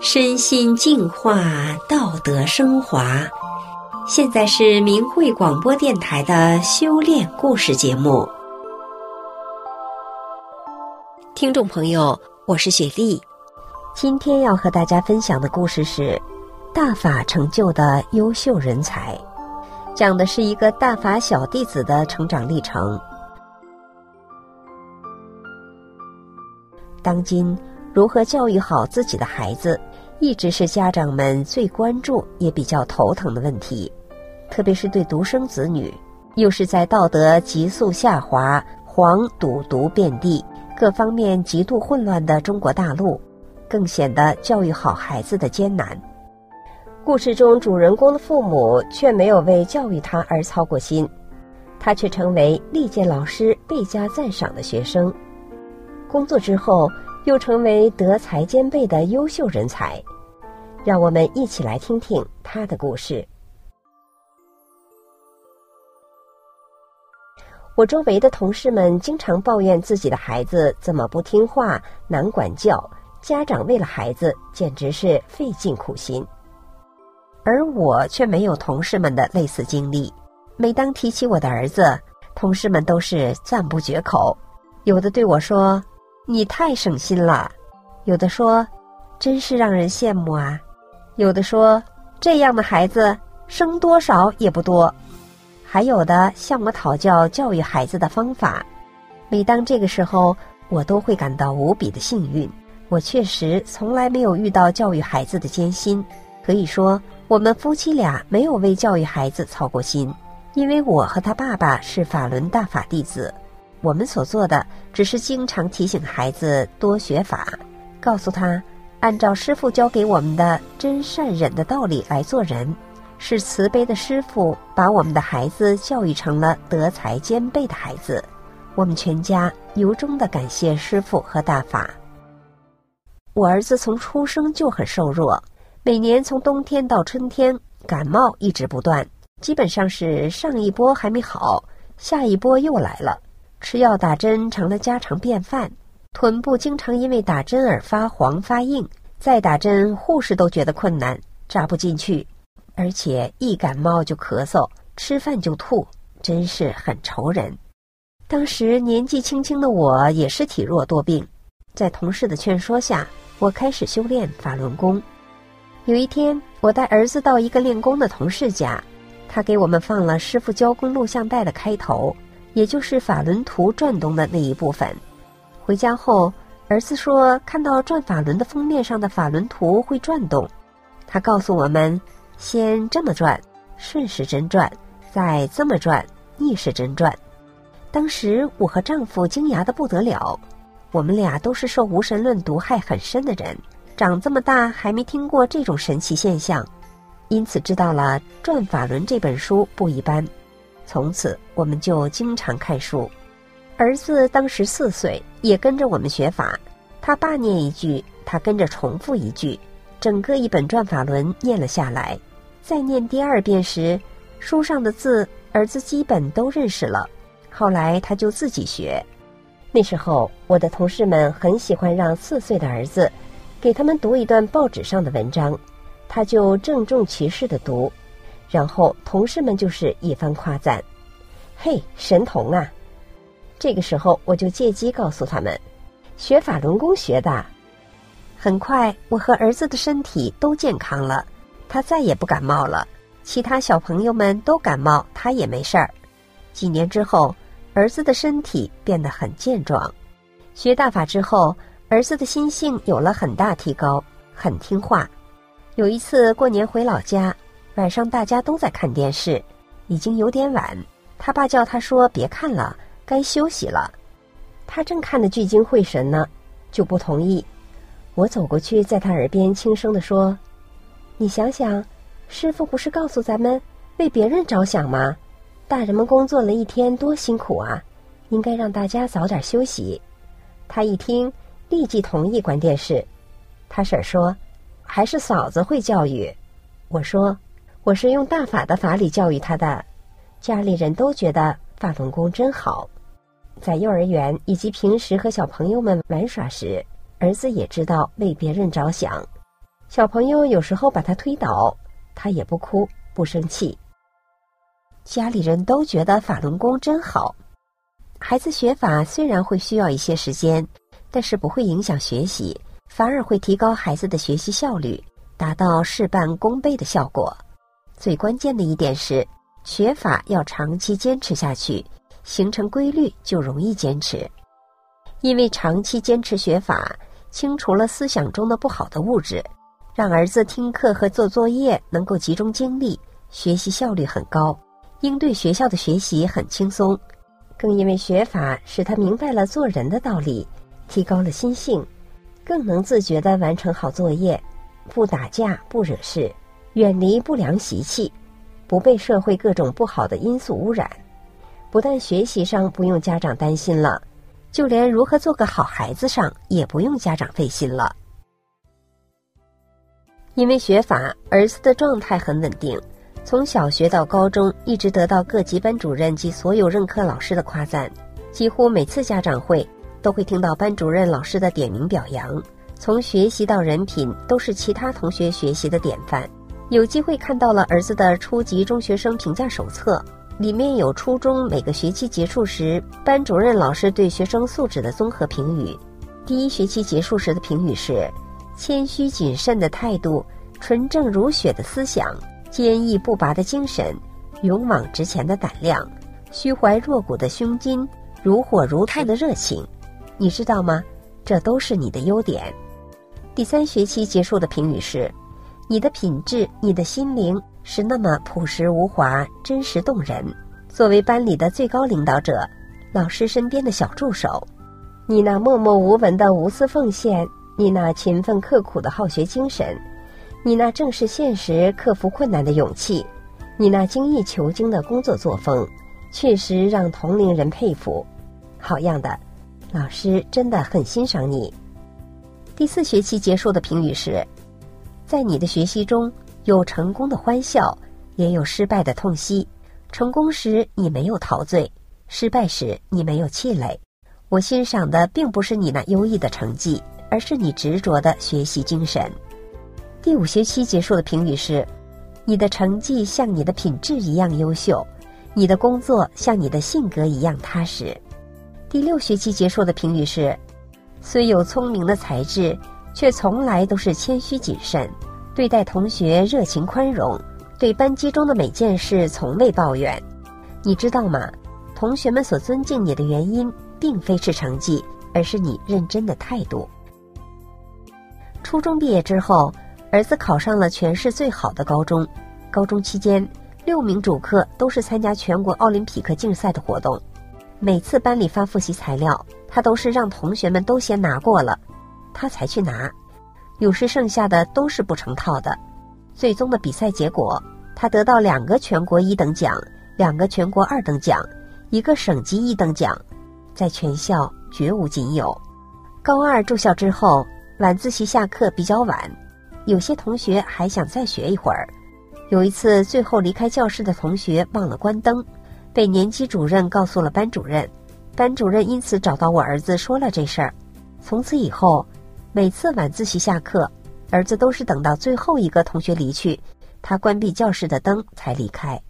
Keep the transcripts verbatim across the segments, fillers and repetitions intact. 身心净化，道德升华。现在是明慧广播电台的修炼故事节目。听众朋友，我是雪莉，今天要和大家分享的故事是大法成就的优秀人才，讲的是一个大法小弟子的成长历程。当今如何教育好自己的孩子，一直是家长们最关注也比较头疼的问题，特别是对独生子女，又是在道德急速下滑、黄赌毒遍地、各方面极度混乱的中国大陆，更显得教育好孩子的艰难。故事中主人公的父母却没有为教育他而操过心，他却成为历届老师倍加赞赏的学生，工作之后又成为德才兼备的优秀人才。让我们一起来听听他的故事。我周围的同事们经常抱怨自己的孩子怎么不听话、难管教，家长为了孩子简直是费尽苦心。而我却没有同事们的类似经历，每当提起我的儿子，同事们都是赞不绝口，有的对我说：“你太省心了。”有的说：“真是让人羡慕啊。”有的说：“这样的孩子生多少也不多。”还有的向我讨教教育孩子的方法。每当这个时候，我都会感到无比的幸运，我确实从来没有遇到教育孩子的艰辛。可以说，我们夫妻俩没有为教育孩子操过心，因为我和他爸爸是法轮大法弟子，我们所做的只是经常提醒孩子多学法，告诉他按照师父教给我们的真善忍的道理来做人。是慈悲的师父把我们的孩子教育成了德才兼备的孩子，我们全家由衷地感谢师父和大法。我儿子从出生就很瘦弱，每年从冬天到春天感冒一直不断，基本上是上一波还没好，下一波又来了，吃药打针成了家常便饭，臀部经常因为打针而发黄发硬，再打针护士都觉得困难，扎不进去，而且一感冒就咳嗽，吃饭就吐，真是很愁人。当时年纪轻轻的我也是体弱多病，在同事的劝说下，我开始修炼法轮功。有一天，我带儿子到一个练功的同事家，他给我们放了师父教功录像带的开头，也就是法轮图转动的那一部分。回家后，儿子说看到转法轮的封面上的法轮图会转动，他告诉我们先这么转，顺时针转，再这么转，逆时针转。当时我和丈夫惊讶得不得了，我们俩都是受无神论毒害很深的人，长这么大还没听过这种神奇现象，因此知道了《转法轮》这本书不一般。从此我们就经常看书。儿子当时四岁，也跟着我们学法，他爸念一句，他跟着重复一句，整个一本转法轮念了下来。再念第二遍时，书上的字儿子基本都认识了，后来他就自己学。那时候我的同事们很喜欢让四岁的儿子给他们读一段报纸上的文章，他就郑重其事地读，然后同事们就是一番夸赞：“嘿，神童啊！”这个时候我就借机告诉他们，学法轮功学的。很快我和儿子的身体都健康了，他再也不感冒了，其他小朋友们都感冒，他也没事儿。几年之后，儿子的身体变得很健壮。学大法之后，儿子的心性有了很大提高，很听话。有一次过年回老家，晚上大家都在看电视，已经有点晚，他爸叫他说别看了，该休息了。他正看得聚精会神呢，就不同意。我走过去，在他耳边轻声地说：“你想想，师父不是告诉咱们为别人着想吗？大人们工作了一天多辛苦啊，应该让大家早点休息。”他一听，立即同意关电视。他婶说：“还是嫂子会教育。”我说：“我是用大法的法理教育他的，家里人都觉得法轮功真好。”在幼儿园以及平时和小朋友们玩耍时，儿子也知道为别人着想，小朋友有时候把他推倒，他也不哭不生气。家里人都觉得法轮功真好。孩子学法虽然会需要一些时间，但是不会影响学习，反而会提高孩子的学习效率，达到事半功倍的效果。最关键的一点是，学法要长期坚持下去，形成规律就容易坚持。因为长期坚持学法，清除了思想中的不好的物质，让儿子听课和做作业能够集中精力，学习效率很高，应对学校的学习很轻松。更因为学法使他明白了做人的道理，提高了心性，更能自觉地完成好作业，不打架不惹事，远离不良习气，不被社会各种不好的因素污染。不但学习上不用家长担心了，就连如何做个好孩子上也不用家长费心了。因为学法，儿子的状态很稳定，从小学到高中一直得到各级班主任及所有任课老师的夸赞，几乎每次家长会都会听到班主任老师的点名表扬，从学习到人品都是其他同学学习的典范。有机会看到了儿子的初级中学生评价手册，里面有初中每个学期结束时班主任老师对学生素质的综合评语。第一学期结束时的评语是：谦虚谨慎的态度，纯正如雪的思想，坚毅不拔的精神，勇往直前的胆量，虚怀若谷的胸襟，如火如荼的热情。你知道吗？这都是你的优点。第三学期结束的评语是：你的品质，你的心灵是那么朴实无华，真实动人。作为班里的最高领导者，老师身边的小助手，你那默默无闻的无私奉献，你那勤奋刻苦的好学精神，你那正视现实、克服困难的勇气，你那精益求精的工作作风，确实让同龄人佩服。好样的，老师真的很欣赏你。第四学期结束的评语是：在你的学习中，有成功的欢笑，也有失败的痛惜。成功时你没有陶醉，失败时你没有气馁。我欣赏的并不是你那优异的成绩，而是你执着的学习精神。第五学期结束的评语是：你的成绩像你的品质一样优秀，你的工作像你的性格一样踏实。第六学期结束的评语是：虽有聪明的才智，却从来都是谦虚谨慎，对待同学热情宽容，对班级中的每件事从未抱怨。你知道吗？同学们所尊敬你的原因，并非是成绩，而是你认真的态度。初中毕业之后，儿子考上了全市最好的高中。高中期间，六名主课都是参加全国奥林匹克竞赛的活动。每次班里发复习材料，他都是让同学们都先拿过了，他才去拿。有时剩下的都是不成套的。最终的比赛结果，他得到两个全国一等奖，两个全国二等奖，一个省级一等奖，在全校绝无仅有。高二住校之后，晚自习下课比较晚，有些同学还想再学一会儿。有一次最后离开教室的同学忘了关灯，被年级主任告诉了班主任，班主任因此找到我儿子说了这事儿。从此以后，每次晚自习下课，儿子都是等到最后一个同学离去，他关闭教室的灯才离开。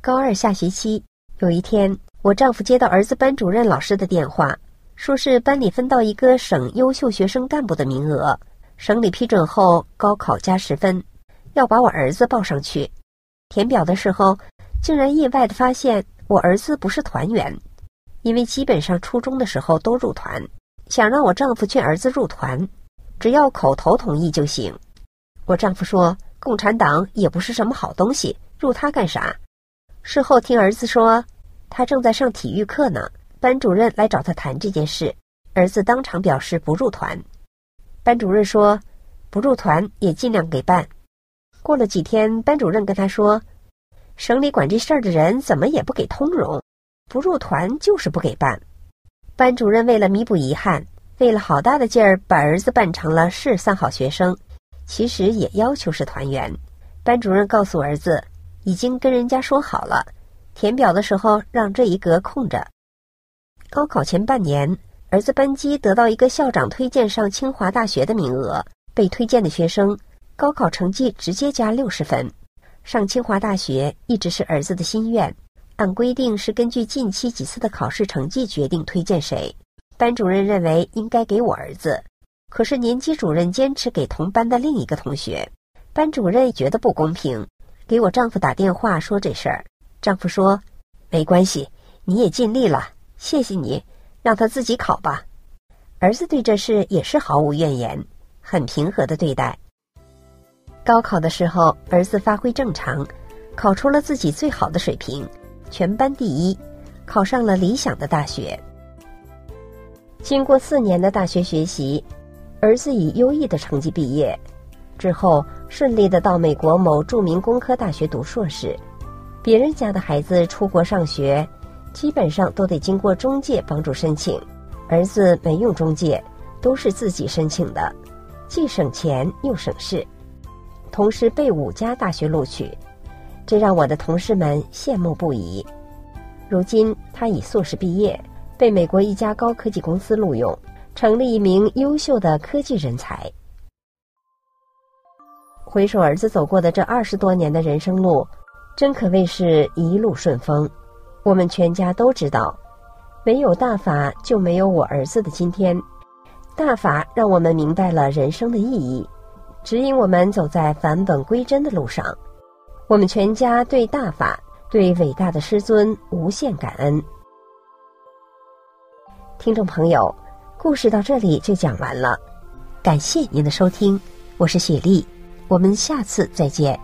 高二下学期，有一天，我丈夫接到儿子班主任老师的电话，说是班里分到一个省优秀学生干部的名额，省里批准后高考加十分，要把我儿子报上去。填表的时候，竟然意外地发现我儿子不是团员，因为基本上初中的时候都入团。想让我丈夫劝儿子入团，只要口头同意就行。我丈夫说，共产党也不是什么好东西，入他干啥？事后听儿子说，他正在上体育课呢，班主任来找他谈这件事，儿子当场表示不入团。班主任说，不入团也尽量给办。过了几天，班主任跟他说，省里管这事儿的人怎么也不给通融，不入团就是不给办。班主任为了弥补遗憾，费了好大的劲儿把儿子办成了市三好学生，其实也要求是团员。班主任告诉儿子，已经跟人家说好了，填表的时候让这一格空着。高考前半年，儿子班级得到一个校长推荐上清华大学的名额，被推荐的学生高考成绩直接加六十分。上清华大学一直是儿子的心愿，按规定是根据近期几次的考试成绩决定推荐谁。班主任认为应该给我儿子，可是年级主任坚持给同班的另一个同学。班主任觉得不公平，给我丈夫打电话说这事儿。丈夫说：“没关系，你也尽力了，谢谢你，让他自己考吧。”儿子对这事也是毫无怨言，很平和的对待。高考的时候，儿子发挥正常，考出了自己最好的水平，全班第一，考上了理想的大学。经过四年的大学学习，儿子以优异的成绩毕业，之后顺利的到美国某著名工科大学读硕士。别人家的孩子出国上学，基本上都得经过中介帮助申请。儿子没用中介，都是自己申请的，既省钱又省事，同时被五家大学录取，这让我的同事们羡慕不已。如今他已硕士毕业，被美国一家高科技公司录用，成了一名优秀的科技人才。回首儿子走过的这二十多年的人生路，真可谓是一路顺风。我们全家都知道，没有大法就没有我儿子的今天。大法让我们明白了人生的意义，指引我们走在返本归真的路上。我们全家对大法，对伟大的师尊无限感恩。听众朋友，故事到这里就讲完了，感谢您的收听，我是雪莉，我们下次再见。